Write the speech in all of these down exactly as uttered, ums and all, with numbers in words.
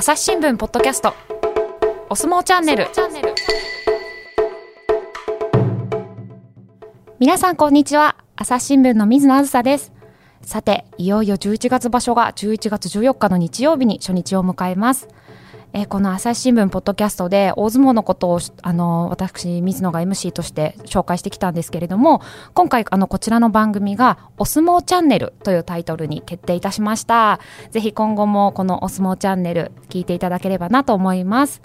朝日新聞ポッドキャストお相撲チャンネル。皆さんこんにちは。朝日新聞の水野あずさです。さて、いよいよじゅういちがつ場所がじゅういちがつじゅうよっかの日曜日に初日を迎えます。えー、この朝日新聞ポッドキャストで大相撲のことをあの私水野が エムシー として紹介してきたんですけれども、今回あのこちらの番組がお相撲チャンネルというタイトルに決定いたしました。ぜひ今後もこのお相撲チャンネル聞いていただければなと思います。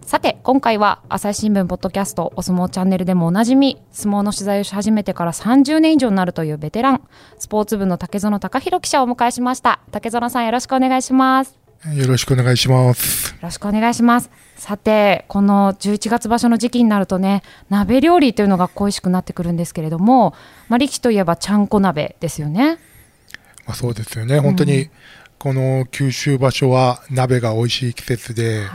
さて、今回は朝日新聞ポッドキャストお相撲チャンネルでもおなじみ、相撲の取材をし始めてからさんじゅうねん以上になるというベテランスポーツ部の竹園貴弘記者をお迎えしました。竹園さん、よろしくお願いします。よろしくお願いします。よろしくお願いします。さて、このじゅういちがつ場所の時期になるとね、鍋料理というのが恋しくなってくるんですけれども、まあ、力士といえばちゃんこ鍋ですよね。まあ、そうですよね。本当にこの九州場所は鍋が美味しい季節で、うん、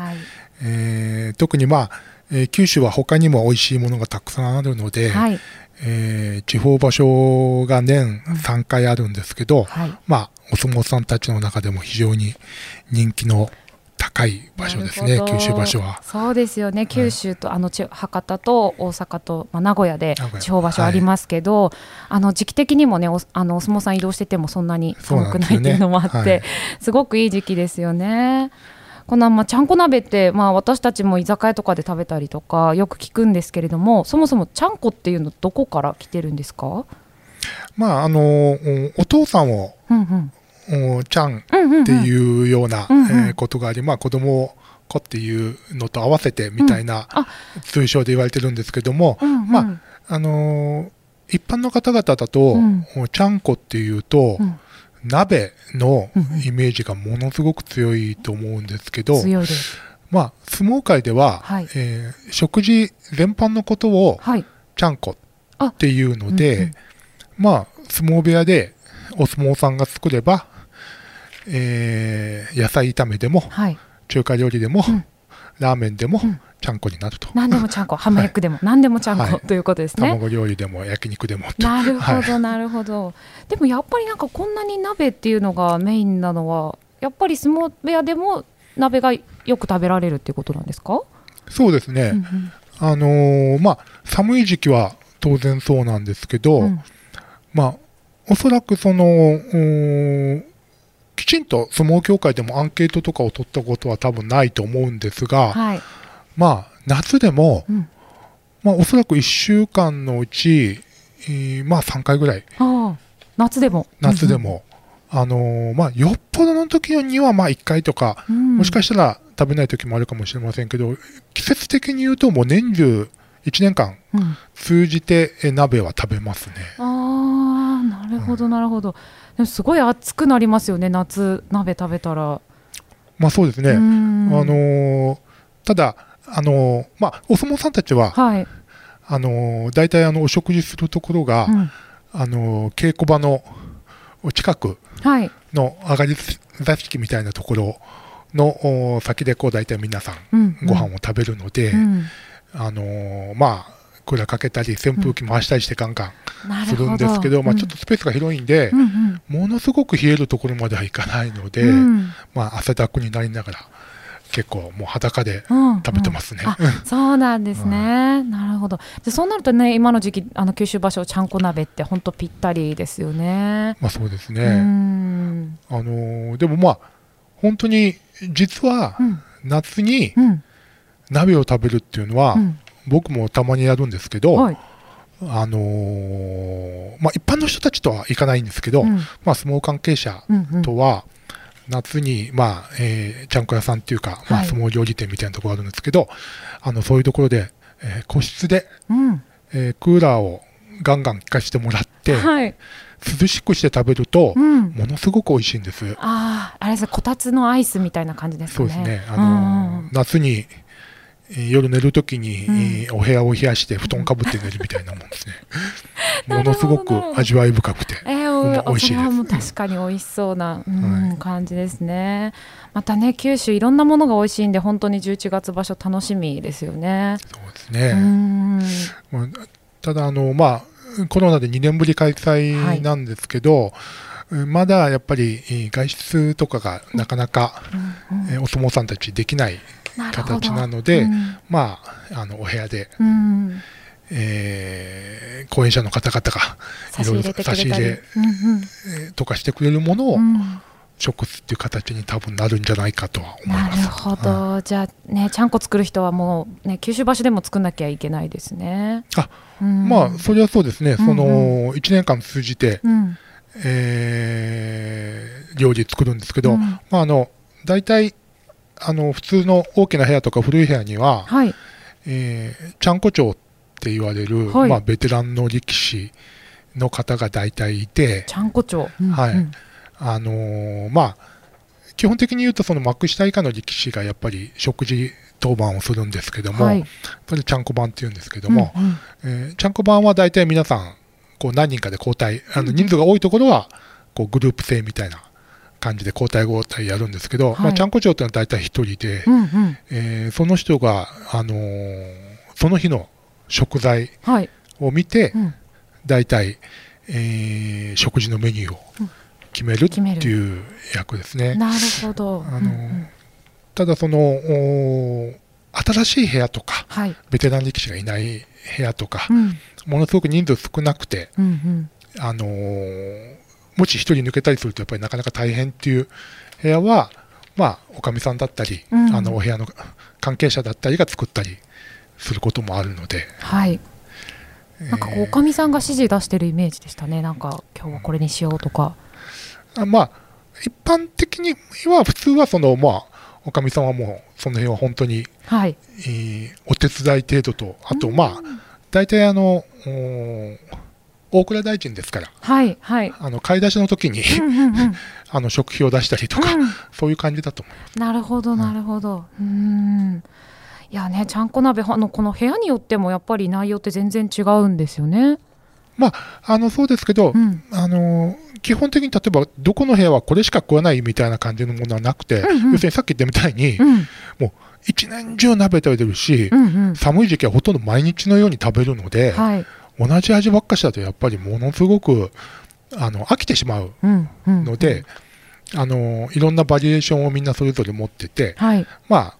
えー、特に、まあえー、九州は他にも美味しいものがたくさんあるので、はい、えー、地方場所が年さんかいあるんですけど、うん、はい、まあ、お相撲さんたちの中でも非常に人気の高い場所ですね、九州場所は。そうですよね。九州と、うん、あの博多と大阪と、まあ、名古屋で地方場所ありますけど、はい、あの時期的にもね、 お, あのお相撲さん移動しててもそんなに寒くないっていうのもあって、 す,、ね、はい、すごくいい時期ですよね。この、まあ、ちゃんこ鍋って、まあ、私たちも居酒屋とかで食べたりとかよく聞くんですけれども、そもそもちゃんこっていうのどこから来てるんですか？まあ、あのお父さんを、うんうん、ちゃんっていうようなことがあり、まあ、子供を子っていうのと合わせてみたいな通称で言われてるんですけども、うんうん、まあ、あのー、一般の方々だと、うん、ちゃんこっていうと、うん、鍋のイメージがものすごく強いと思うんですけど、うん、強いです。まあ、相撲界では、はい、えー、食事全般のことをちゃんこっていうので、はい、あ、うんうん、まあ、相撲部屋でお相撲さんが作れば、えー、野菜炒めでも、はい、中華料理でも、うん、ラーメンでも、うん、ちゃんこになると。何でもちゃんこ、ハムエッグでも、はい、何でもちゃんこ、はい、ということですね。卵料理でも焼肉でも。なるほどなるほど、はい、でもやっぱりなんかこんなに鍋っていうのがメインなのは、やっぱり相撲部屋でも鍋がよく食べられるっていうことなんですか？そうですね、うんうん、あのーまあ、寒い時期は当然そうなんですけど、うん、まあ、おそらくそのきちんと相撲協会でもアンケートとかを取ったことは多分ないと思うんですが、はい、まあ、夏でも、うん、まあ、おそらくいっしゅうかんのうち、えーまあ、さんかいぐらい、あ、夏でも夏でも、うん、あのーまあ、よっぽどの時にはまあいっかいとか、うん、もしかしたら食べない時もあるかもしれませんけど、季節的に言うともう年中いちねんかん通じて鍋は食べますね。うん、あ、なるほどなるほど。でもすごい暑くなりますよね、夏鍋食べたら。まあ、そうですね、あのー、ただ、あのーまあ、お相撲さんたちは、はい、あのー、大体あのお食事するところが、うん、あのー、稽古場の近くの上がり座敷みたいなところの先でこう大体皆さんご飯を食べるので、うんうんうん、あのー、まあ、クーラーかけたり扇風機回したりしてガンガンするんですけど、うん、まあ、ちょっとスペースが広いんで、うんうん、ものすごく冷えるところまではいかないので、うん、まあ、汗だくになりながら結構もう裸で食べてますね。うんうん、あ、そうなんですね。うん、なるほど。で、そうなるとね、今の時期あの九州場所ちゃんこ鍋って本当ぴったりですよね。まあ、そうですね、うん、あのー、でも、まあ、本当に実は夏に、うんうん、鍋を食べるっていうのは、うん、僕もたまにやるんですけど、はい、あのーまあ、一般の人たちとはいかないんですけど、うん、まあ、相撲関係者とは夏に、まあ、えー、ちゃんこ屋さんっていうか、まあ、相撲料理店みたいなところがあるんですけど、はい、あのそういうところで、えー、個室で、うん、えー、クーラーをガンガン効かしてもらって、はい、涼しくして食べると、うん、ものすごく美味しいんです。あ、あれです、こたつのアイスみたいな感じですね。そうですね、あのーうん、夏に夜寝るときにお部屋を冷やして布団かぶって寝るみたいなもんですね。うん、ものすごく味わい深くて美味しいです。も確かに美味しそうな、うんはい、感じですね。またね、九州いろんなものが美味しいんで、本当にじゅういちがつ場所楽しみですよね。そうですね、うん、ただ、あの、まあ、コロナでにねんぶり開催なんですけど、はい、まだやっぱり外出とかがなかなか、うんうん、えー、お相撲さんたちできない形なので、うん、まあ、あのお部屋で、うんえー、後援者の方々がいろいろ差し入れとかしてくれるものを、うん食っていう形に多分なるんじゃないかとは思います。なるほど、うん、じゃあねちゃんこ作る人はもう、ね、九州場所でも作んなきゃいけないですね。あ、うん、まあそれはそうですね、うんうん、そのいちねんかん通じて、うんえー、料理作るんですけど、うんまあ、あのだいたいあの普通の大きな部屋とか古い部屋には、はいえー、ちゃんこ長って言われる、はいまあ、ベテランの力士の方がだいたいいてちゃんこ長、うん、はい、うんあのーまあ、基本的に言うとその幕下以下の力士がやっぱり食事当番をするんですけども、はい、それちゃんこ番っていうんですけども、うんうんえー、ちゃんこ番は大体皆さんこう何人かで交代あの人数が多いところはこうグループ制みたいな感じで交代交代やるんですけど、はいまあ、ちゃんこ長ってのは大体一人で、うんうんえー、その人が、あのー、その日の食材を見て、はいうん、大体、えー、食事のメニューを、うん決めるっていう役ですね。なるほど。あの、うんうん、ただその新しい部屋とか、はい、ベテラン力士がいない部屋とか、うん、ものすごく人数少なくて、うんうん、あのもし一人抜けたりするとやっぱりなかなか大変っていう部屋は、まあおかみさんだったり、うん、あのお部屋の関係者だったりが作ったりすることもあるので。はい。なんかおかみさんが指示出してるイメージでしたね。なんか今日はこれにしようとか。うんまあ、一般的には普通はその、まあ、おかみさんはもうその辺は本当に、はいえー、お手伝い程度とあとまあ大体あの大蔵大臣ですから、はいはい、あの買い出しの時にうんうん、うん、あの食費を出したりとか、うん、そういう感じだと思います。なるほどなるほど、うん、うーんいやねちゃんこ鍋あのこの部屋によってもやっぱり内容って全然違うんですよね。まあ、あのそうですけど、うん、あの基本的に例えばどこの部屋はこれしか食わないみたいな感じのものはなくて、うんうん、要するにさっき言ったみたいに、うん、もう一年中鍋食べてるし、うんうん、寒い時期はほとんど毎日のように食べるので、はい、同じ味ばっかしだとやっぱりものすごくあの飽きてしまうので、うんうんうん、あのいろんなバリエーションをみんなそれぞれ持ってて、はい、ま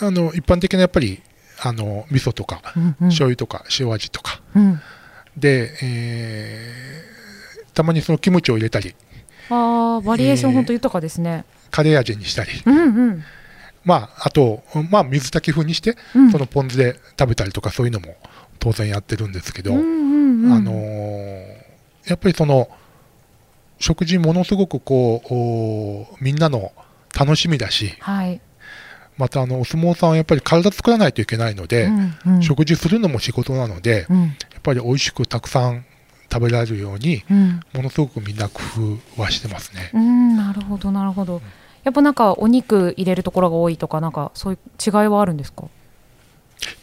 あ、あの一般的なやっぱりあの味噌とか、うんうん、醤油とか塩味とか、うんでえー、たまにそのキムチを入れたりあバリエーション本当豊かですね、えー、カレー味にしたり、うんうんまあ、あと、まあ、水炊き風にして、うん、そのポン酢で食べたりとかそういうのも当然やってるんですけど、うんうんうんあのー、やっぱりその食事ものすごくこうみんなの楽しみだし、はい、またあのお相撲さんはやっぱり体作らないといけないので、うんうん、食事するのも仕事なので、うんやっぱり美味しくたくさん食べられるように、うん、ものすごくみんな工夫はしてますね。うんなるほどなるほど。やっぱなんかお肉入れるところが多いとかなんかそういう違いはあるんですか？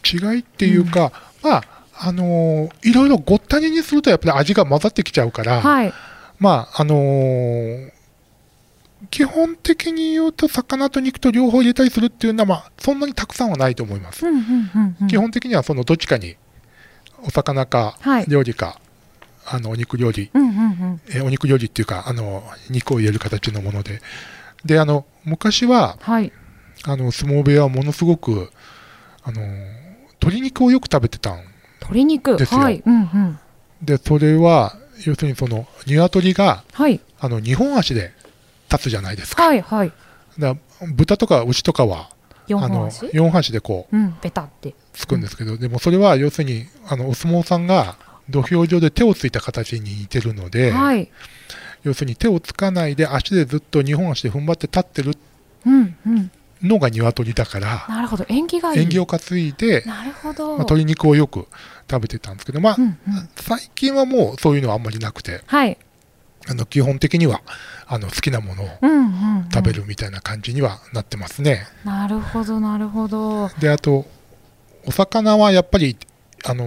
違いっていうか、うん、まああのー、いろいろごった煮にするとやっぱり味が混ざってきちゃうから、はい、まああのー、基本的に言うと魚と肉と両方入れたりするっていうのは、まあ、そんなにたくさんはないと思います。うんうんうんうん、基本的にはそのどっちかにお魚か料理か、はい、あのお肉料理、うんうんうんえー、お肉料理っていうかあの肉を入れる形のもので、であの昔は、はい、あの相撲部屋はものすごくあの鶏肉をよく食べてたんですよ。鶏肉、はいうんうん、でそれは要するにその鶏が、はい、あのにほん足で立つじゃないですか、はいはい、だから豚とか牛とかはよんほん足？あのよんほん足でこう、うん、ベタってつくんですけど、でもそれは要するにあのお相撲さんが土俵上で手をついた形に似てるので、はい、要するに手をつかないで足でずっとにほん足で踏ん張って立ってるのが鶏だから、うんうん、なるほど縁起がいい、縁起を担いで、なるほど、まあ、鶏肉をよく食べてたんですけど、まあうんうん、最近はもうそういうのはあんまりなくて、はい、あの基本的にはあの好きなものを食べるみたいな感じにはなってますね、うんうんうん、なるほどなるほど。であとお魚はやっぱりあの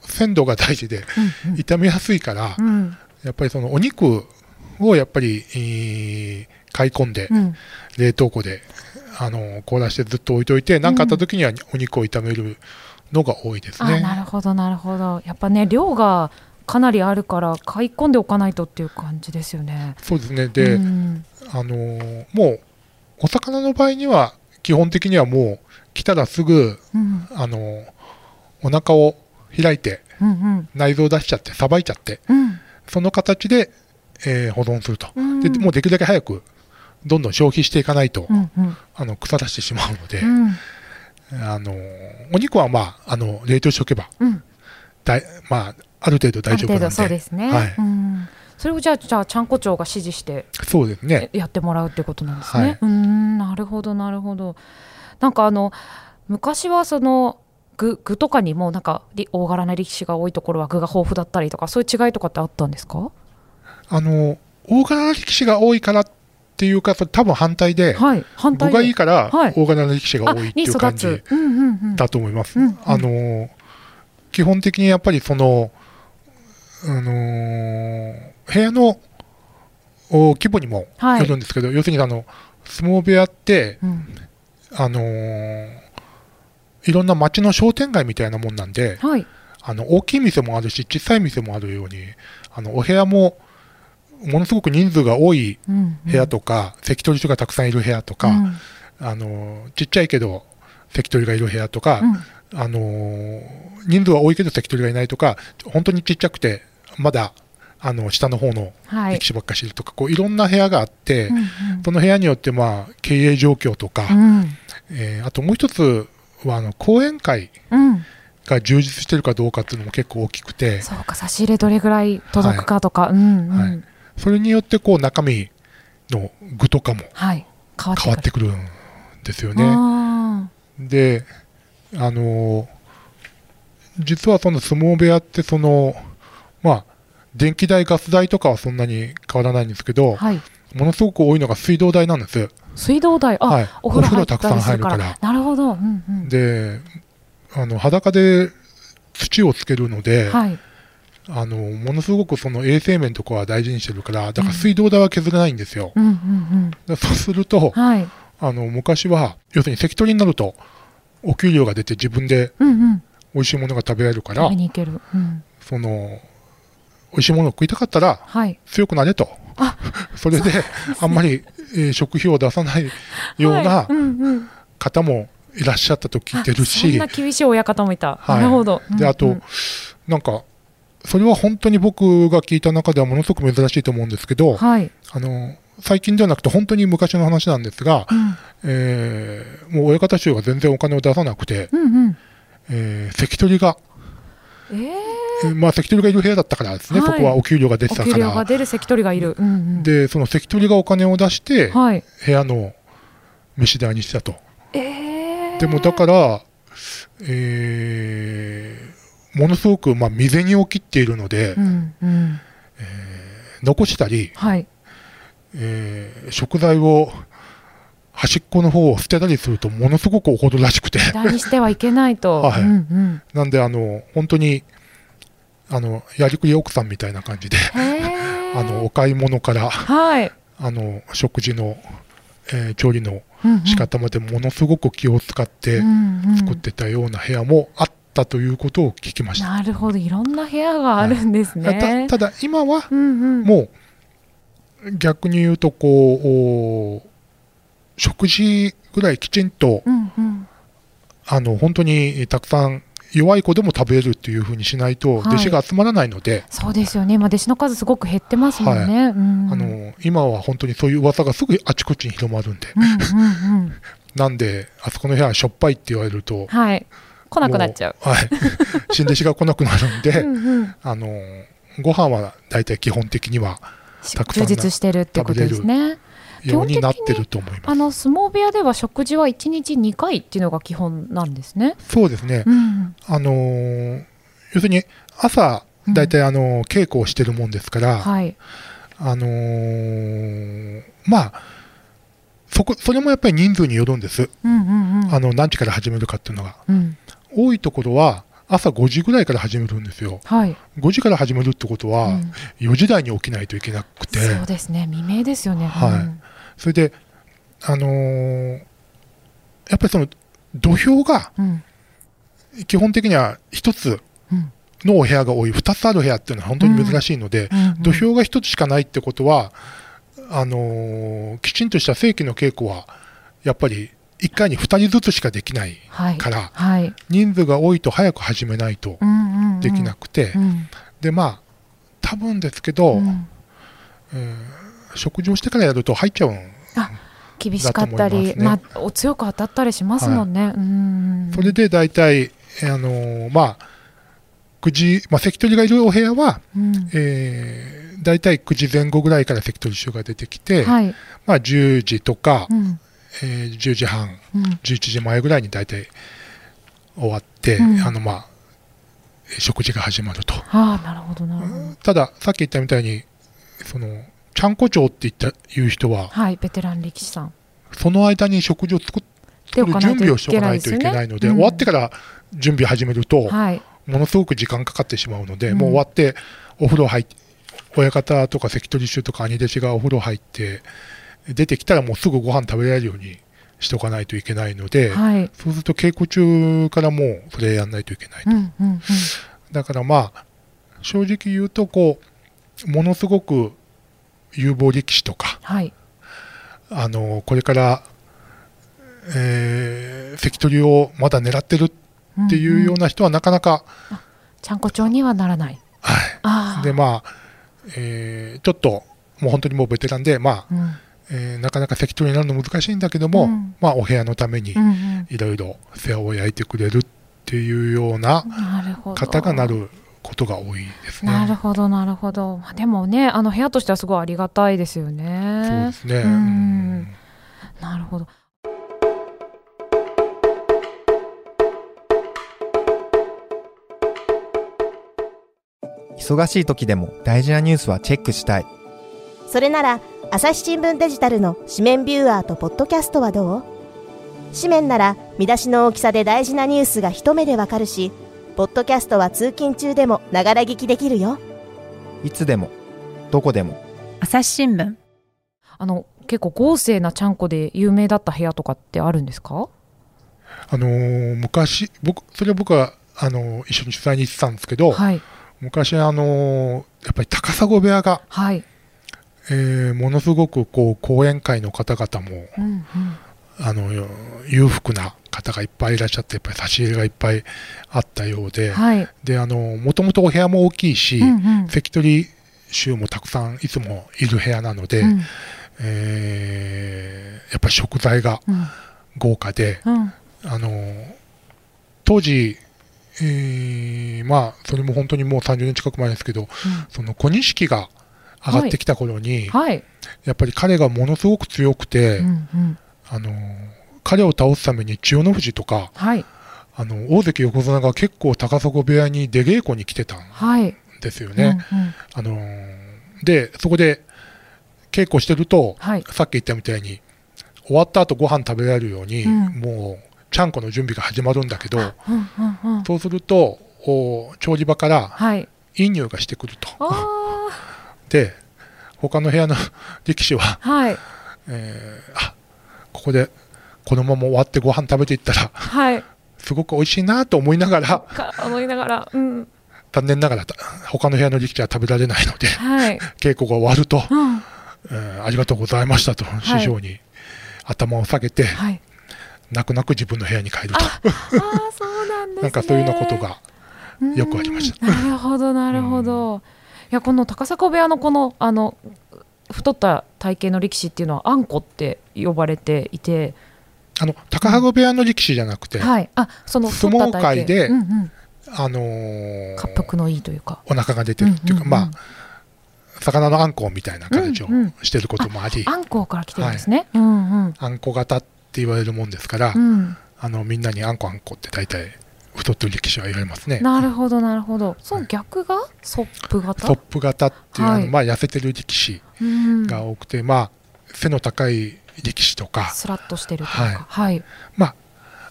鮮度が大事で、うんうん、傷みやすいから、うん、やっぱりそのお肉をやっぱり、えー、買い込んで、うん、冷凍庫であの凍らしてずっと置いといて何かあった時にはお肉を傷めるのが多いですね、うん、あなるほどなるほど。やっぱね量がかなりあるから買い込んでおかないとっていう感じですよね。そうですね。で、うん、あのもうお魚の場合には基本的にはもう来たらすぐ、うん、あのお腹を開いて、うんうん、内臓を出しちゃってさばいちゃって、うん、その形で、えー、保存すると、うん、でもうできるだけ早くどんどん消費していかないと、うんうん、あの腐らしてしまうので、うん、あのお肉は、まあ、あの冷凍しておけば、うんだいまあ、ある程度大丈夫なんで、ある程度そうですね、はい、うん、それをじゃあ、じゃあちゃんこ長が指示してそうです、ね、やってもらうということなんですね、はい、うーん、なるほどなるほど。なんかあの昔はその具とかにもなんか大柄な力士が多いところは具が豊富だったりとか、そういう違いとかってあったんですか？あの大柄な力士が多いからっていうか、多分反対で、はい、反対で具がいいから大柄な力士が多いっていう感じだと思います。あの基本的にやっぱりその、あのー、部屋の規模にもよるんですけど、はい、要するにあの相撲部屋って、うん、あのー、いろんな町の商店街みたいなもんなんで、はい、あの大きい店もあるし小さい店もあるように、あのお部屋もものすごく人数が多い部屋とか、うんうん、関取人がたくさんいる部屋とか、うん、あのー、ちっちゃいけど関取がいる部屋とか、うん、あのー、人数は多いけど関取がいないとか、本当にちっちゃくてまだあの下の方の力士ばっかりいるとか、はい、こういろんな部屋があって、うんうん、その部屋によって、まあ、経営状況とか、うん、えー、あともう一つはあの講演会が充実しているかどうかっていうのも結構大きくて、うん、そうか、差し入れどれぐらい届くかとか、はい、うんうん、はい、それによってこう中身の具とかも変わってくるんですよね、はい、で、あのー、実はその相撲部屋ってその、まあ電気代、ガス代とかはそんなに変わらないんですけど、はい、ものすごく多いのが水道代なんです。水道代、あ、はい、お風呂たくさん入るから、なるほど、うんうん、で、あの裸で土をつけるので、はい、あのものすごくその衛生面とかは大事にしてるから、だから水道代は削れないんですよ、うんうんうんうん、そうすると、はい、あの昔は要するに関取になるとお給料が出て自分で美味しいものが食べられるから、食べに行ける、うん、その美味しいものを食いたかったら強くなれと、はい、それであんまり食費を出さないような方もいらっしゃったと聞いてるし、はい、うんうん、そんな厳しい親方もいた、はい、なるほど、で、あと、うんうん、なんかそれは本当に僕が聞いた中ではものすごく珍しいと思うんですけど、はい、あの最近ではなくて本当に昔の話なんですが、うん、えー、もう親方衆が全然お金を出さなくて、うんうん、えー、関取が、えーまあ、関取がいる部屋だったからですね、はい、そこはお給料が出てたから、お給料が出る関取がいる、うんうん、でその関取がお金を出して、はい、部屋の飯代にしてたと、えー、でもだから、えー、ものすごくまあ身銭を切っているので、うんうん、えー、残したり、はい、えー、食材を端っこの方を捨てたりするとものすごく怒るらしくて、無駄にしてはいけないと、はい、うんうん、なんであの本当にあのやりくり奥さんみたいな感じであのお買い物から、はい、あの食事の、えー、調理の仕方までものすごく気を使って作ってたような部屋もあったということを聞きました、うんうん、なるほど、いろんな部屋があるんですね、はい、た, ただ今はもう逆に言うとこう食事ぐらいきちんと、うんうん、あの本当にたくさん弱い子でも食べれるっていう風にしないと弟子が集まらないので、はい、そうですよね、今弟子の数すごく減ってますもんね、はい、うん、あの今は本当にそういう噂がすぐあちこちに広まるんで、うんうんうん、なんであそこの部屋はしょっぱいって言われると、はい、来なくなっちゃう、はい、新弟子が来なくなるんでうん、うん、あのご飯はだいたい基本的にはたくさん充実してるってことですね。ようになってると思います。あの相撲部屋では食事はいちにちにかいっていうのが基本なんですね。そうですね、うん、あのー、要するに朝だいたいあのー、稽古をしてるもんですから、うん、はい、あのー、まあ そ, こそれもやっぱり人数によるんです、うんうんうん、あの何時から始めるかっていうのが、うん、多いところは朝ごじぐらいから始めるんですよ、はい、ごじから始めるってことは、うん、よじ台に起きないといけなくて、そうですね、未明ですよね、はい、うん、それで、あのー、やっぱりその土俵が、うん、基本的にはひとつのお部屋が多い、ふたつある部屋っていうのは本当に珍しいので、うんうんうんうん、土俵がひとつしかないってことはあのー、きちんとした正規の稽古はやっぱりいっかいにふたりずつしかできないから、はいはい、人数が多いと早く始めないとできなくて、でまあ多分ですけど、うんうん、食事をしてからやると入っちゃうんだと思いますね。厳しかったり、まあ、お強く当たったりしますもんね。はい、うんそれで大体、あのーまあくじ、まあ、関取がいるお部屋は、うんえー、大体くじぜん後ぐらいから関取衆が出てきて、はいまあ、じゅうじとか、うんえー、じゅうじはん、うん、じゅういちじまえぐらいに大体終わって、うん、あのまあ食事が始まると。ああ、なるほどなるほど。たださっき言ったみたいにそのちゃんこ長って言ったいう人は、はい、ベテラン力士さん、その間に食事を作る準備をしておかないといけないので、うん、終わってから準備始めると、はい、ものすごく時間かかってしまうので、うん、もう終わってお風呂入って親方とか関取衆とか兄弟子がお風呂入って出てきたらもうすぐご飯食べられるようにしておかないといけないので、はい、そうすると稽古中からもうそれやんないといけないと、うんうんうん、だからまあ正直言うとこうものすごく有望力士とか、はい、あのこれから、えー、関取をまだ狙ってるっていうような人はなかなか、うんうん、ちゃんこ長にはならない、はい、あでまあ、えー、ちょっともう本当にもうベテランでまあ、うんえー、なかなか関取になるの難しいんだけども、うんまあ、お部屋のためにいろいろ世話を焼いてくれるっていうような方がなることが多いですね。なるほどなるほど。でもねあの部屋としてはすごいありがたいですよね。そうですね。うんうんなるほど。忙しい時でも大事なニュースはチェックしたい。それなら朝日新聞デジタルの紙面ビューアーとポッドキャストはどう？紙面なら見出しの大きさで大事なニュースが一目でわかるし、ポッドキャストは通勤中でもながら聞きできるよ。いつでもどこでも朝日新聞。あの結構豪勢なちゃんこで有名だった部屋とかってあるんですか？あのー、昔僕それは僕はあのー、一緒に取材に行ってたんですけど、はい、昔あのー、やっぱり高砂部屋が、はいえー、ものすごくこう講演会の方々も、うんうん、あの裕福な方がいっぱいいらっしゃってやっぱり差し入れがいっぱいあったようで、はい、であのもともとお部屋も大きいし、うんうん、関取衆もたくさんいつもいる部屋なので、うんえー、やっぱり食材が豪華で、うんうん、あの当時、えーまあ、それも本当にもうさんじゅうねん近く前ですけど、うん、その小錦が上がってきた頃に、はいはい、やっぱり彼がものすごく強くて、うんうん、あの彼を倒すために千代の富士とか、はい、あの大関横綱が結構高砂部屋に出稽古に来てたんですよね、はいうんうん、あのでそこで稽古してると、はい、さっき言ったみたいに終わった後ご飯食べられるように、うん、もうちゃんこの準備が始まるんだけど、うんうんうん、そうすると調理場から飲料がしてくると、はいで他の部屋の力士は、はいえー、あここでこのまま終わってご飯食べていったら、はい、すごく美味しいなと思いながら思いながら、うん、残念ながら他の部屋の力士は食べられないので、はい、稽古が終わると、うんえー、ありがとうございましたと師匠に、はい、頭を下げて、はい、泣く泣く自分の部屋に帰るとなんかそういうようなことがよくありました。なるほどなるほど、うんいやこの高砂部屋のこの、あの太った体型の力士っていうのはあんこって呼ばれていて、あの高砂部屋の力士じゃなくて、はい、あその相撲界で、うんうんあのー、滑腹のいいというかお腹が出てるっていうか、うんうんうん、まあ魚のあんこみたいな形をしてることもあり、うんうん、あ, あんこから来てるんですね、はいうんうん、あんこ型って言われるもんですから、うん、あのみんなにあんこあんこって大体太ってる力士は言われますね。なるほどなるほど。その逆が、はい、ソップ型ソップ型っていう、はい、あのまあ痩せてる力士が多くて、まあ背の高い力士とかスラッとしてるとか、はいはい、まあ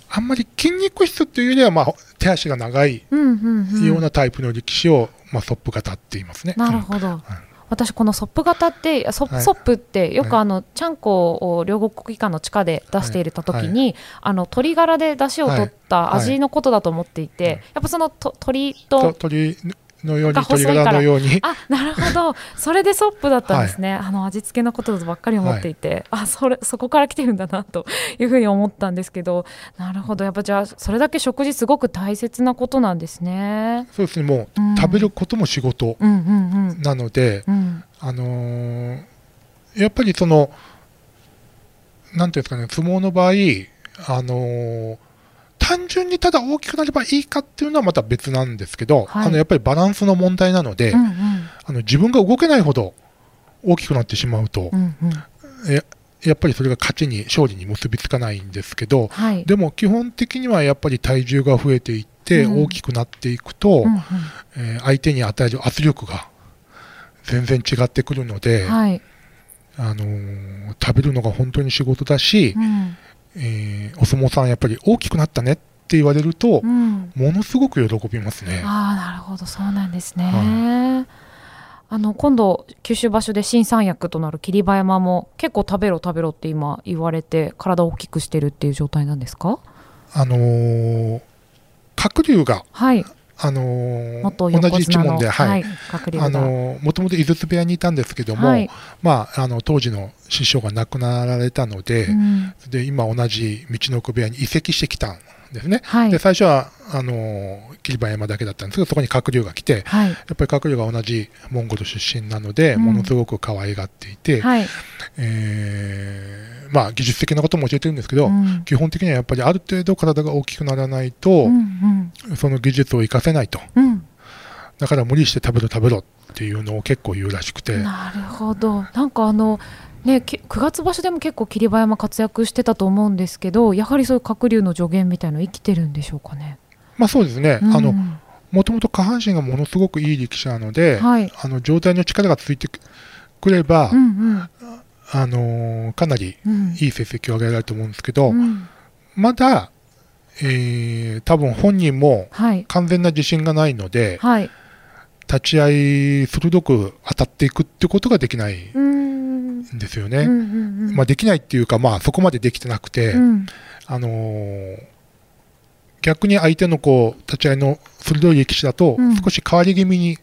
あんまり筋肉質っていうよりはまあ手足が長いようなタイプの力士をまあソップ型って言いますね。なるほど、うん、私このソップ型ってソ、はい、ソップってよくあの、はい、ちゃんこを両国国技館の地下で出していれた時に、はい、あの鶏ガラで出汁を取った味のことだと思っていて、はいはい、やっぱそのと鶏と鶏のように、鶏ガラのように。あ、なるほど、それでソップだったんですね。はい、あの味付けのことばっかり思っていて、はい、あ、それそこから来てるんだなというふうに思ったんですけど、なるほど、やっぱじゃあそれだけ食事すごく大切なことなんですね。そうですね、もう、うん、食べることも仕事なので、あのー、やっぱりそのなんていうんですかね、相撲の場合、あのー単純にただ大きくなればいいかっていうのはまた別なんですけど、はい、あのやっぱりバランスの問題なので、うんうん、あの自分が動けないほど大きくなってしまうと、うんうん、や, やっぱりそれが勝ちに勝利に結びつかないんですけど、はい、でも基本的にはやっぱり体重が増えていって大きくなっていくと、相手に与える圧力が全然違ってくるので、はい、あのー、食べるのが本当に仕事だし、うん、えー、お相撲さんやっぱり大きくなったねって言われると、うん、ものすごく喜びますね。ああ、なるほど、そうなんですね。はい、あの今度九州場所で新三役となる霧馬山も結構食べろ食べろって今言われて体を大きくしてるっていう状態なんですか？あのー、鶴竜が、はい、あのー、同じ一門で、はい、あのー、もともと井筒部屋にいたんですけども、はい、まあ、あの当時の師匠が亡くなられたの で,、うん、で今同じみちのく部屋に移籍してきたんですね。はい、で最初はあのー、霧馬山だけだったんですけど、そこに鶴竜が来て、はい、やっぱり鶴竜が同じモンゴル出身なので、うん、ものすごく可愛がっていて、はい、えーまあ、技術的なことも教えてるんですけど、うん、基本的にはやっぱりある程度体が大きくならないと、うんうん、その技術を生かせないと、うん、だから無理して食べろ食べろっていうのを結構言うらしくて。なるほど、なんかあの、ね、くがつ場所でも結構霧馬山活躍してたと思うんですけど、やはりそういう鶴竜の助言みたいなの生きてるんでしょうかね。まあ、そうですね、うん、あのもともと下半身がものすごくいい力士なので、はい、あの上体の力がついてくれば、うんうん、あのー、かなりいい成績を上げられると思うんですけど、うん、まだ、えー、多分本人も完全な自信がないので、はいはい、立ち合い鋭く当たっていくってことができないんですよね。うんうんうん、まあ、できないっていうか、まあ、そこまでできてなくて、うん、あのー、逆に相手のこう立ち合いの鋭い力士だと、うん、少し変わり気味に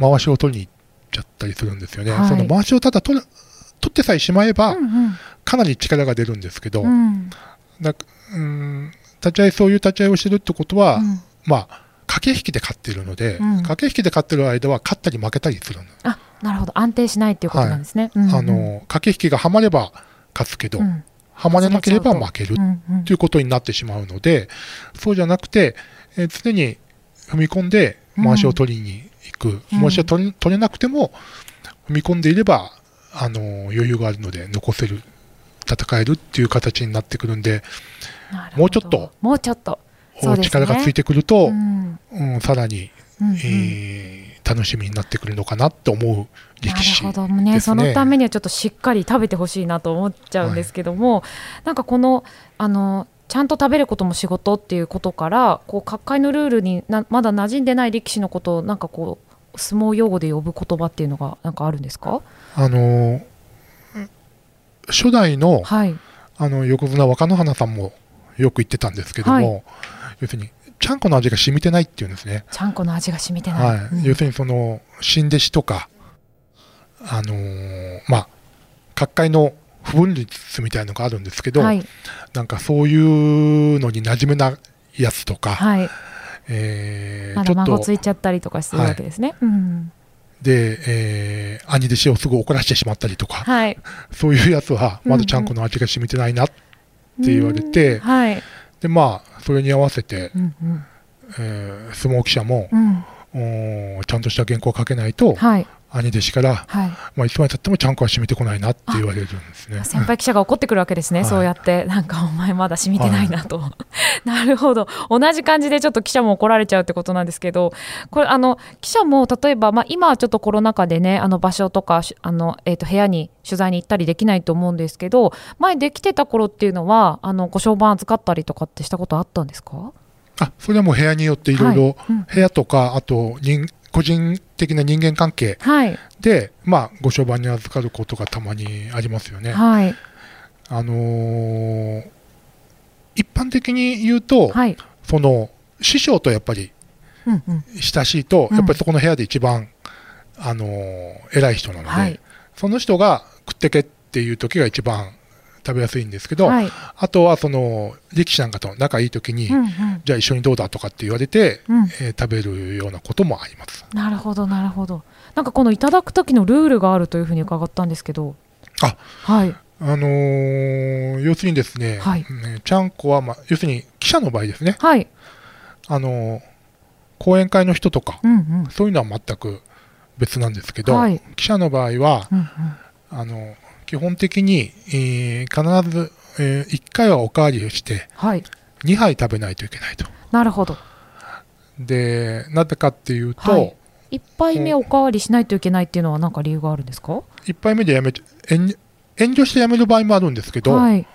回しを取りに行っちゃったりするんですよね。はい、その回しをただ取る取ってさえしまえば、うんうん、かなり力が出るんですけど、うん、だうん立ち合いそういう立ち合いをしてるってことは、うん、まあ、駆け引きで勝っているので、うん、駆け引きで勝っている間は勝ったり負けたりするの。あ、なるほど、安定しないということなんですね。はい、うんうん、あの駆け引きがはまれば勝つけど、うん、はまれなければ負けるということになってしまうので、うんうん、そうじゃなくて、えー、常に踏み込んで回しを取りに行く、うん、回しを 取, 取れなくても踏み込んでいればあの余裕があるので残せる、戦えるっていう形になってくるんで、もうちょっと、もうちょっと、そうですね、力がついてくると、うんうん、さらに、うんうん、えー、楽しみになってくるのかなと思う力士ですね。なるほどね、そのためにはちょっとしっかり食べてほしいなと思っちゃうんですけども、はい、なんかこのあのちゃんと食べることも仕事っていうことから、こう各界のルールになまだ馴染んでない力士のことをなんかこう相撲用語で呼ぶ言葉っていうのがなんかあるんですか？あの初代 の,、はい、あの横綱若乃花さんもよく言ってたんですけども、はい、要するにちゃんこの味が染みてないっていうんですね。ちゃんこの味が染みてない、はい、うん、要するにその新弟子とか、あのー、まあ各界の不分率みたいのがあるんですけど、はい、なんかそういうのに馴染めないやつとか、はい、えー、孫ついちゃったりとかするわけですね。はい、うん、で、えー、兄弟子をすぐ怒らせてしまったりとか、はい、そういうやつはまだちゃんこの味が染みてないなって言われて、うんうん、はい、でまあ、それに合わせて、うんうん、えー、相撲記者も、うん、ちゃんとした原稿を書けないと、はい、兄弟子から、はい、まあ、いつまでたってもちゃんこは染みてこないなって言われるんですね。先輩記者が怒ってくるわけですね。はい、そうやってなんかお前まだ染みてないなと、はい、なるほど、同じ感じでちょっと記者も怒られちゃうってことなんですけど、これあの記者も例えば、まあ、今はちょっとコロナ禍でね、あの場所とかあの、えー、と部屋に取材に行ったりできないと思うんですけど、前できてた頃っていうのはあのご商売預かったりとかってしたことあったんですか？あ、それはもう部屋によっていろいろ、部屋とかあと人個人的な人間関係で、はい、まあ、ご商売に預かることがたまにありますよね。はい、あのー、一般的に言うと、はい、その師匠とやっぱり親しいと、やっぱりそこの部屋で一番、あのー、偉い人なので、はい、その人が食ってけっていう時が一番食べやすいんですけど、はい、あとはその力士なんかと仲いい時に、うんうん、じゃあ一緒にどうだとかって言われて、うんえー、食べるようなこともあります。なるほどなるほど。なんかこのいただく時のルールがあるというふうに伺ったんですけど、あ、はい、あのー、要するにですね、はい、ちゃんこは、まあ、要するに記者の場合ですね、はい、あのー、講演会の人とか、うんうん、そういうのは全く別なんですけど、はい、記者の場合は、うんうん、あのー基本的に、えー、必ず、えー、いっかいはおかわりをして、はい、にはい食べないといけないと。なるほど。で、なぜかっていうと、はい、いっぱいめおかわりしないといけないっていうのは何か理由があるんですか？いっぱいめでやめて、遠慮してやめる場合もあるんですけど、はい、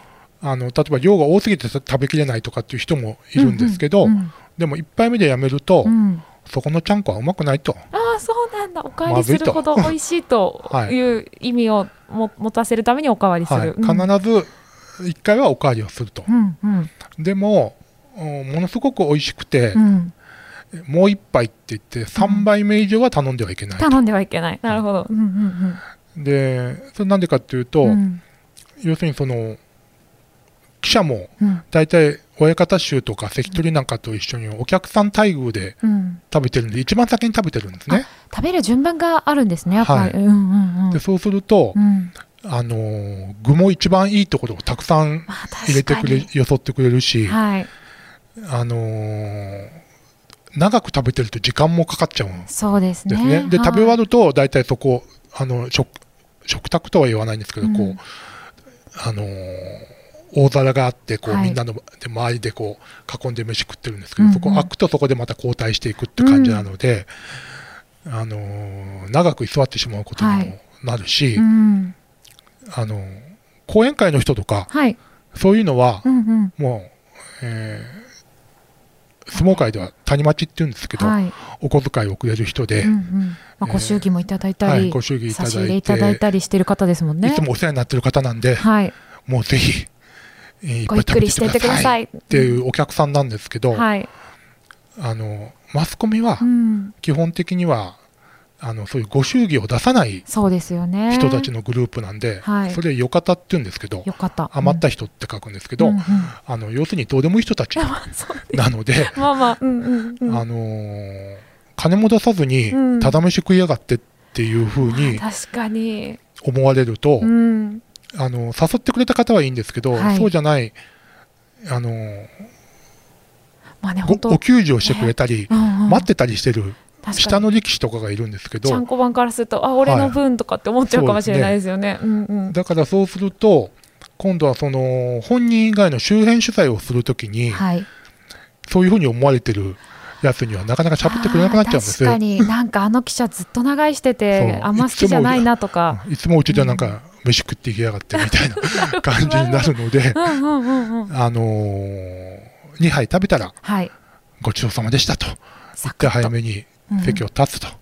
あの例えば量が多すぎて食べきれないとかっていう人もいるんですけど、うんうんうん、でもいっぱいめでやめると、うん、そこのちゃんこはうまくないと。ああ、そうなんだ。おかわりするほど美味しいという意味をも持たせるためにおかわりする、はい、必ずいっかいはおかわりをすると、うんうん、でもものすごく美味しくて、うん、もう一杯って言ってさんばいめ以上は頼んではいけない、うん、頼んではいけない。なるほど、うんうんうん、でそれなんでかっていうと、うん、要するにその記者も大体親方衆とか関取なんかと一緒にお客さん待遇で食べてるんで、一番先に食べてるんですね。食べる順番があるんですね、やっぱり。はい、うんうんうん、でそうすると、うん、あの具も一番いいところをたくさん入れてくれ、よそってくれるし、はい、あのー、長く食べてると時間もかかっちゃうんですね。そうですね。で、はい、食べ終わると大体そこあの 食, 食卓とは言わないんですけど、うん、こうあのー大皿があってこう、はい、みんなの周りでこう囲んで飯食ってるんですけど、うんうん、そこ開くとそこでまた交代していくって感じなので、うん、あのー、長く居座ってしまうことにもなるし、はい、うん、あのー、講演会の人とか、はい、そういうのは、うんうん、もう、えー、相撲界では谷町っていうんですけど、はい、お小遣いをくれる人で、うんうん、まあ、ご祝儀もいただいたり、えーはい、ご祝儀いただいて差し入れいただいたりしてる方ですもんね。いつもお世話になってる方なんで、はい、もうぜひいっぱい食べていてくださいっていうお客さんなんですけど、はい、あのマスコミは基本的には、うん、あのそういうご祝儀を出さない人たちのグループなんで、 そうですよね、はい、それよかたって言うんですけど、よかた、うん、余った人って書くんですけど、うんうん、あの要するにどうでもいい人たちなので金も出さずにただ飯食いやがってっていうふうに思われると、うん、あの誘ってくれた方はいいんですけど、はい、そうじゃない、あのーまあね、お給仕をしてくれたり、ね、うんうん、待ってたりしてる下の力士とかがいるんですけど、ちゃんこ番からすると、あ、俺の分とかって思っちゃうかもしれないですよね。はい、そうですね。うんうん、だからそうすると今度はその本人以外の周辺取材をするときに、はい、そういうふうに思われてるやつにはなかなか喋ってくれなくなっちゃうんですよ。確かになんかあの記者ずっと長居しててあんま好きじゃないなとか、いつもうちでなんか、うん、飯食っていきやがってみたいな感じになるので、にはい食べたらごちそうさまでしたと言って早めに席を立つという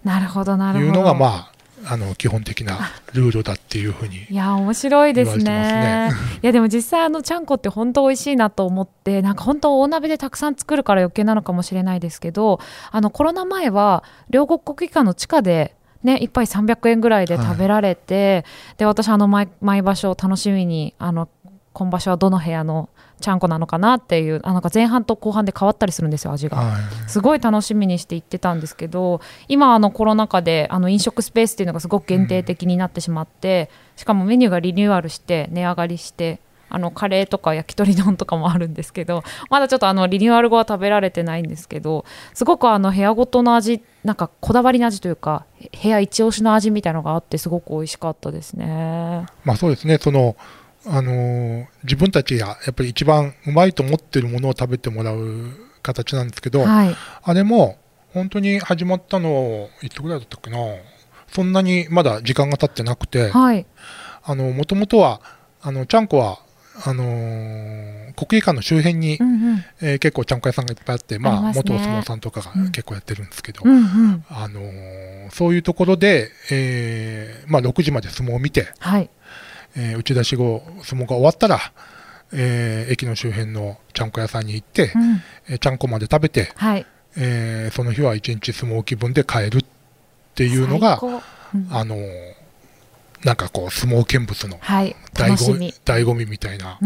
のが、まああの基本的なルールだっていうふうに言われてますね。いや面白いですね。いやでも実際あのちゃんこって本当美味しいなと思って、なんか本当大鍋でたくさん作るから余計なのかもしれないですけど、あのコロナ前は両国国技館の地下でね、一杯さんびゃくえんぐらいで食べられて、はい、で私あの 毎, 毎場所楽しみに、あの今場所はどの部屋のちゃんこなのかなっていう、あなんか前半と後半で変わったりするんですよ、味が、はい、すごい楽しみにして行ってたんですけど、今あのコロナ禍であの飲食スペースっていうのがすごく限定的になってしまって、うん、しかもメニューがリニューアルして値上がりして、あのカレーとか焼き鳥丼とかもあるんですけど、まだちょっとあのリニューアル後は食べられてないんですけど、すごくあの部屋ごとの味、なんかこだわりの味というか部屋一押しの味みたいなのがあって、すごく美味しかったですね。まあそうですね、その、あのー、自分たちがやっぱり一番うまいと思ってるものを食べてもらう形なんですけど、はい、あれも本当に始まったのいつぐらいだったっけな、そんなにまだ時間が経ってなくて、はい、あのもともとはあのちゃんこはあのー、国技館の周辺に、うんうん、えー、結構ちゃんこ屋さんがいっぱいあって、まあ、ありますね、元お相撲さんとかが結構やってるんですけど、うんうんうん、あのー、そういうところで、えーまあ、ろくじまで相撲を見て、はい、えー、打ち出し後相撲が終わったら、えー、駅の周辺のちゃんこ屋さんに行って、うん、えー、ちゃんこまで食べて、はい、えー、その日はいちにち相撲気分で帰るっていうのが、うん、あのなんかこう相撲見物の醍醐味、醍醐味みたいな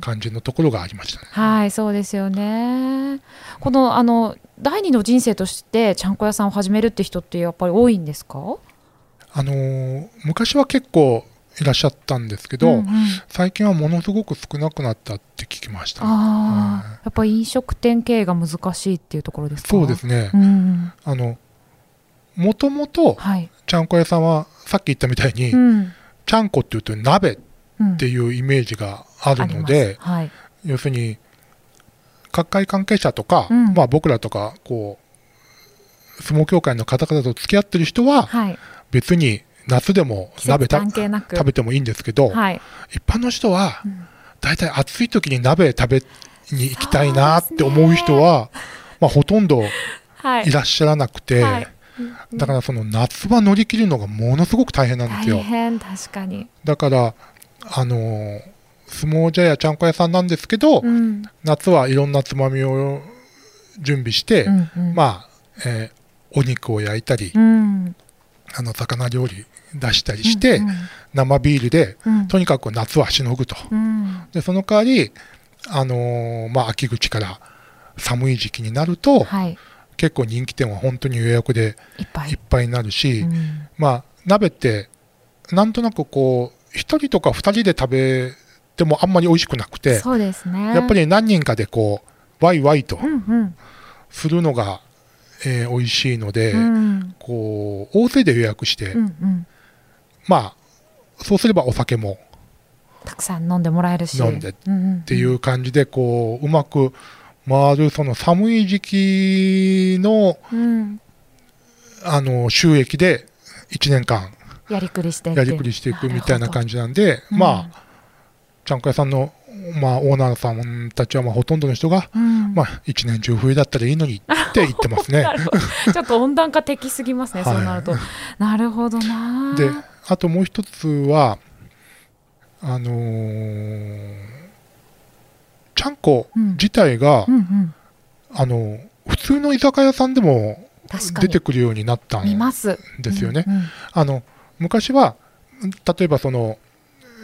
感じのところがありましたね。うんうん、はい、そうですよね。このあの第二の人生としてちゃんこ屋さんを始めるって人ってやっぱり多いんですか？あの昔は結構いらっしゃったんですけど、うんうん、最近はものすごく少なくなったって聞きました。あ、うん、やっぱり飲食店経営が難しいっていうところですか？そうですね、うんうん、あのもともとちゃんこ屋さんはさっき言ったみたいに、うん、ちゃんこっていうと鍋っていうイメージがあるので、うんはい、要するに各界関係者とか、うんまあ、僕らとかこう相撲協会の方々と付き合ってる人は、はい、別に夏でも鍋た食べてもいいんですけど、はい、一般の人はだいたい暑い時に鍋食べに行きたいなって思う人はまあほとんどいらっしゃらなくて、はいはい、だからその夏場乗り切るのがものすごく大変なんですよ。大変、確かに。だからあのー、相撲茶屋ちゃんこ屋さんなんですけど、うん、夏はいろんなつまみを準備して、うんうん、まあ、えー、お肉を焼いたり、うん、あの魚料理出したりして、うんうん、生ビールで、うん、とにかく夏はしのぐと、うん、でその代わり、あのーまあ、秋口から寒い時期になると、はい、結構人気店は本当に予約でいっぱいいっぱいになるし、うんまあ、鍋ってなんとなくこうひとりとかふたりで食べてもあんまり美味しくなくて、そうですね、やっぱり何人かでこうワイワイとするのが、うんうんえー、美味しいので、うん、こう大勢で予約して、うんうん、まあそうすればお酒もたくさん飲んでもらえるし飲んでっていう感じでこううまく回る、その寒い時期 の,、うん、あの収益でいちねんかんやりくりしていくみたいな感じなんで、うん、まあちゃんこ屋さんの、まあ、オーナーさんたちは、まあ、ほとんどの人が、うんまあ、いちねん中冬だったらいいのにって言ってますね。ちょっと温暖化的すぎますね、はい、そうなると。なるほどな。であともう一つはあのーちゃんこ自体が、うんうんうん、あの普通の居酒屋さんでも出てくるようになったんですよね、うんうん、あの昔は例えばその、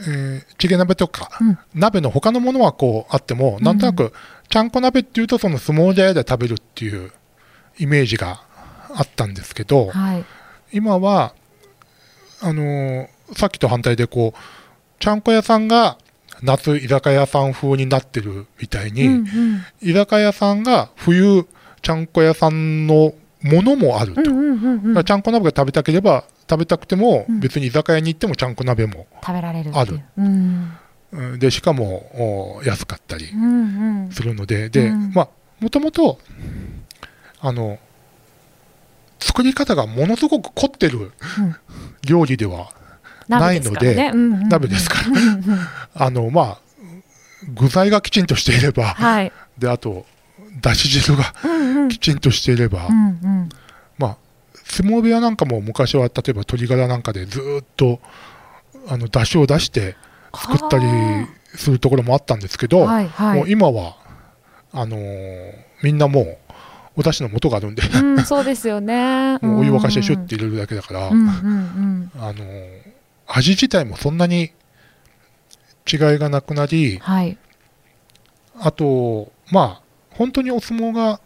えー、チゲ鍋とか、うん、鍋の他のものはこうあっても、うんうん、なんとなくちゃんこ鍋っていうとその相撲茶屋で食べるっていうイメージがあったんですけど、はい、今はあのー、さっきと反対でこうちゃんこ屋さんが夏居酒屋さん風になってるみたいに、うんうん、居酒屋さんが冬ちゃんこ屋さんのものもあると、うんうんうんうん、だちゃんこ鍋が食べたければ食べたくても、うん、別に居酒屋に行ってもちゃんこ鍋も食べられるある、うん、でしかも安かったりするので、うんうん、で、うん、まあもともとあの作り方がものすごく凝ってる、うん、料理ではないので鍋ですからあのまあ具材がきちんとしていれば、はい、であとだし汁がきちんとしていれば、うんうん、まあ相撲部屋なんかも昔は例えば鶏ガラなんかでずっとあのだしを出して作ったりするところもあったんですけど、はいはい、もう今はあのー、みんなもうお出汁の素があるんで、うん、そうですよねもうお湯沸かしてシュッて入れるだけだから、うんうんうん、あのー味自体もそんなに違いがなくなり、はい、あとまあ本当にお相撲が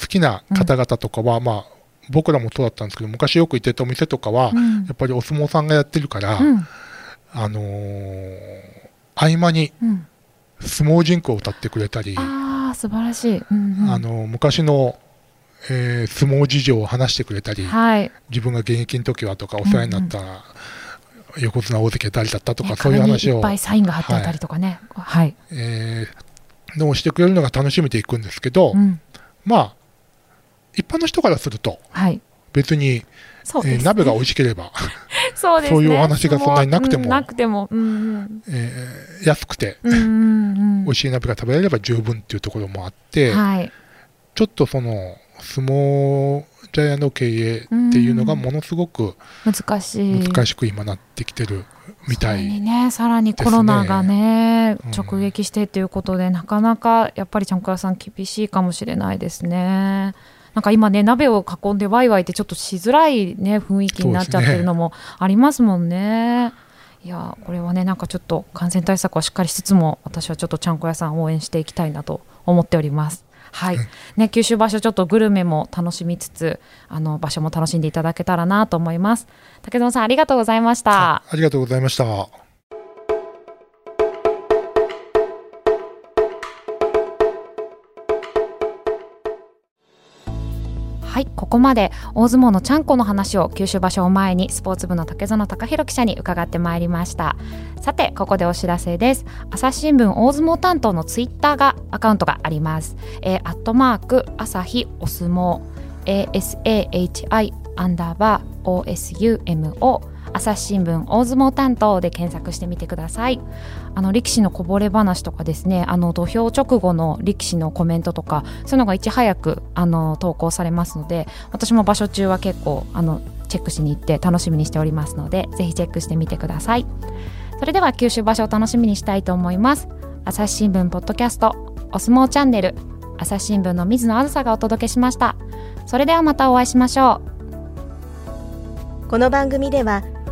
好きな方々とかは、うん、まあ僕らもそうだったんですけど昔よく行ってたお店とかは、うん、やっぱりお相撲さんがやってるから、うん、あのー、合間に相撲甚句を歌ってくれたり、うん、あー素晴らしい、うんうん、あのー、昔のえー、相撲事情を話してくれたり、はい、自分が現役の時はとかお世話になった横綱大関が誰だったとか、うんうん、そういう話をいっぱいサインが貼ってあったりとかね、はいはいえー、のをしてくれるのが楽しみでいくんですけど、うん、まあ一般の人からすると、はい、別に、そうですね、えー、鍋が美味しければそうですね、そういうお話がそんなになくても、うん、なくても、うんえー、安くて、うんうんうん、美味しい鍋が食べられれば十分っていうところもあって、はい、ちょっとその相撲ジャイアンの経営っていうのがものすごく難しい難しく今なってきてるみたいですね。それにね、さらにコロナがね、うん、直撃してということでなかなかやっぱりちゃんくらさん厳しいかもしれないですね。なんか今ね鍋を囲んでワイワイってちょっとしづらい、ね、雰囲気になっちゃってるのもありますもんね。いやこれはねなんかちょっと感染対策はしっかりしつつも私はちょっとちゃんこ屋さん応援していきたいなと思っております。はいね、九州場所ちょっとグルメも楽しみつつあの場所も楽しんでいただけたらなと思います。竹園さんありがとうございました。 あ, ありがとうございました。はい、ここまで大相撲のちゃんこの話を九州場所を前にスポーツ部の竹園隆弘記者に伺ってまいりました。さてここでお知らせです。朝日新聞大相撲担当のツイッターがアカウントがあります、えー、アットマーク朝日お相撲 エーエスエーエイチアイ アンダーバー オーエスユーエムオー 朝日新聞大相撲担当で検索してみてください。あの力士のこぼれ話とかですね、あの土俵直後の力士のコメントとかそういうのがいち早くあの投稿されますので、私も場所中は結構あのチェックしに行って楽しみにしておりますので、ぜひチェックしてみてください。それでは九州場所を楽しみにしたいと思います。朝日新聞ポッドキャストお相撲チャンネル、朝日新聞の水野あずさがお届けしました。それではまたお会いしましょう。この番組では